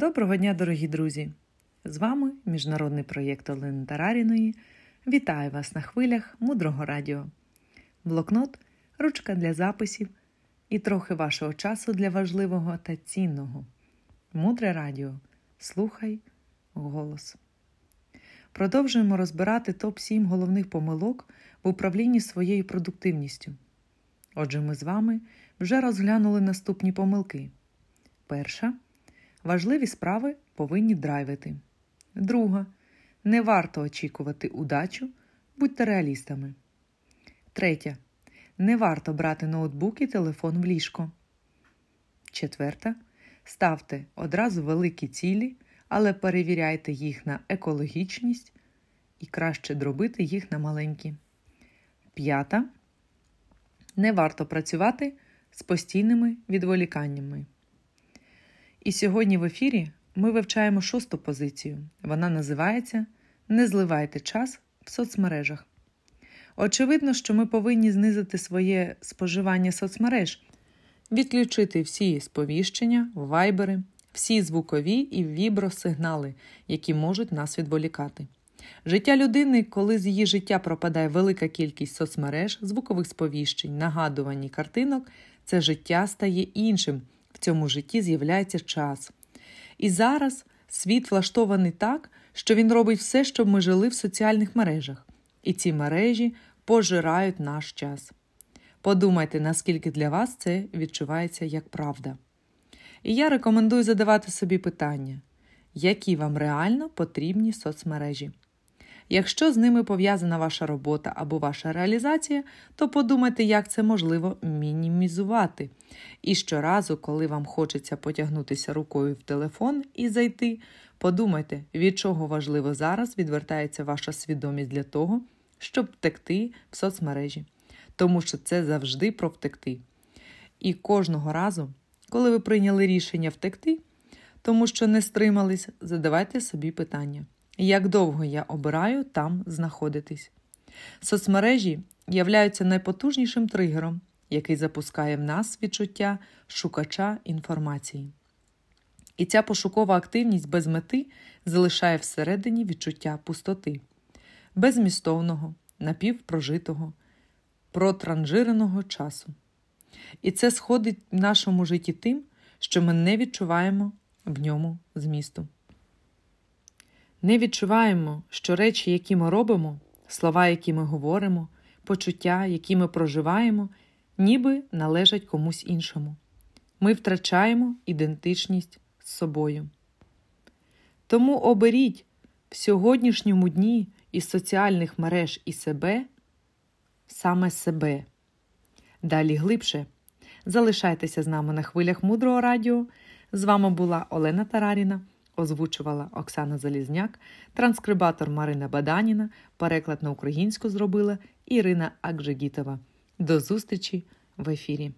Доброго дня, дорогі друзі! З вами міжнародний проєкт Олени Тараріної. Вітаю вас на хвилях Мудрого Радіо. Блокнот, ручка для записів і трохи вашого часу для важливого та цінного. Мудре Радіо. Слухай голос. Продовжуємо розбирати топ-7 головних помилок в управлінні своєю продуктивністю. Отже, ми з вами вже розглянули наступні помилки. Перша. Важливі справи повинні драйвити. Друга. Не варто очікувати удачу, будьте реалістами. Третя. Не варто брати ноутбук і телефон в ліжко. Четверта. Ставте одразу великі цілі, але перевіряйте їх на екологічність і краще дробити їх на маленькі. П'ята. Не варто працювати з постійними відволіканнями. І сьогодні в ефірі ми вивчаємо 6-ту позицію. Вона називається «Не зливайте час в соцмережах». Очевидно, що ми повинні знизити своє споживання соцмереж, відключити всі сповіщення, вайбери, всі звукові і вібросигнали, які можуть нас відволікати. Життя людини, коли з її життя пропадає велика кількість соцмереж, звукових сповіщень, нагадувань і картинок, це життя стає іншим. В цьому житті з'являється час. І зараз світ влаштований так, що він робить все, щоб ми жили в соціальних мережах. І ці мережі пожирають наш час. Подумайте, наскільки для вас це відчувається як правда. І я рекомендую задавати собі питання, які вам реально потрібні соцмережі. Якщо з ними пов'язана ваша робота або ваша реалізація, то подумайте, як це можливо мінімізувати. І щоразу, коли вам хочеться потягнутися рукою в телефон і зайти, подумайте, від чого важливо зараз відвертається ваша свідомість для того, щоб втекти в соцмережі. Тому що це завжди про втекти. І кожного разу, коли ви прийняли рішення втекти, тому що не стримались, задавайте собі питання. Як довго я обираю там знаходитись? Соцмережі являються найпотужнішим тригером, який запускає в нас відчуття шукача інформації. І ця пошукова активність без мети залишає всередині відчуття пустоти, безмістовного, напівпрожитого, протранжиреного часу. І це сходить в нашому житті тим, що ми не відчуваємо в ньому змісту. Не відчуваємо, що речі, які ми робимо, слова, які ми говоримо, почуття, які ми проживаємо, ніби належать комусь іншому. Ми втрачаємо ідентичність з собою. Тому оберіть в сьогоднішньому дні із соціальних мереж і себе, саме себе. Далі глибше. Залишайтеся з нами на хвилях Мудрого Радіо. З вами була Олена Тараріна. Озвучувала Оксана Залізняк, транскрибатор Марина Баданіна, переклад на українську зробила Ірина Агжегітова. До зустрічі в ефірі!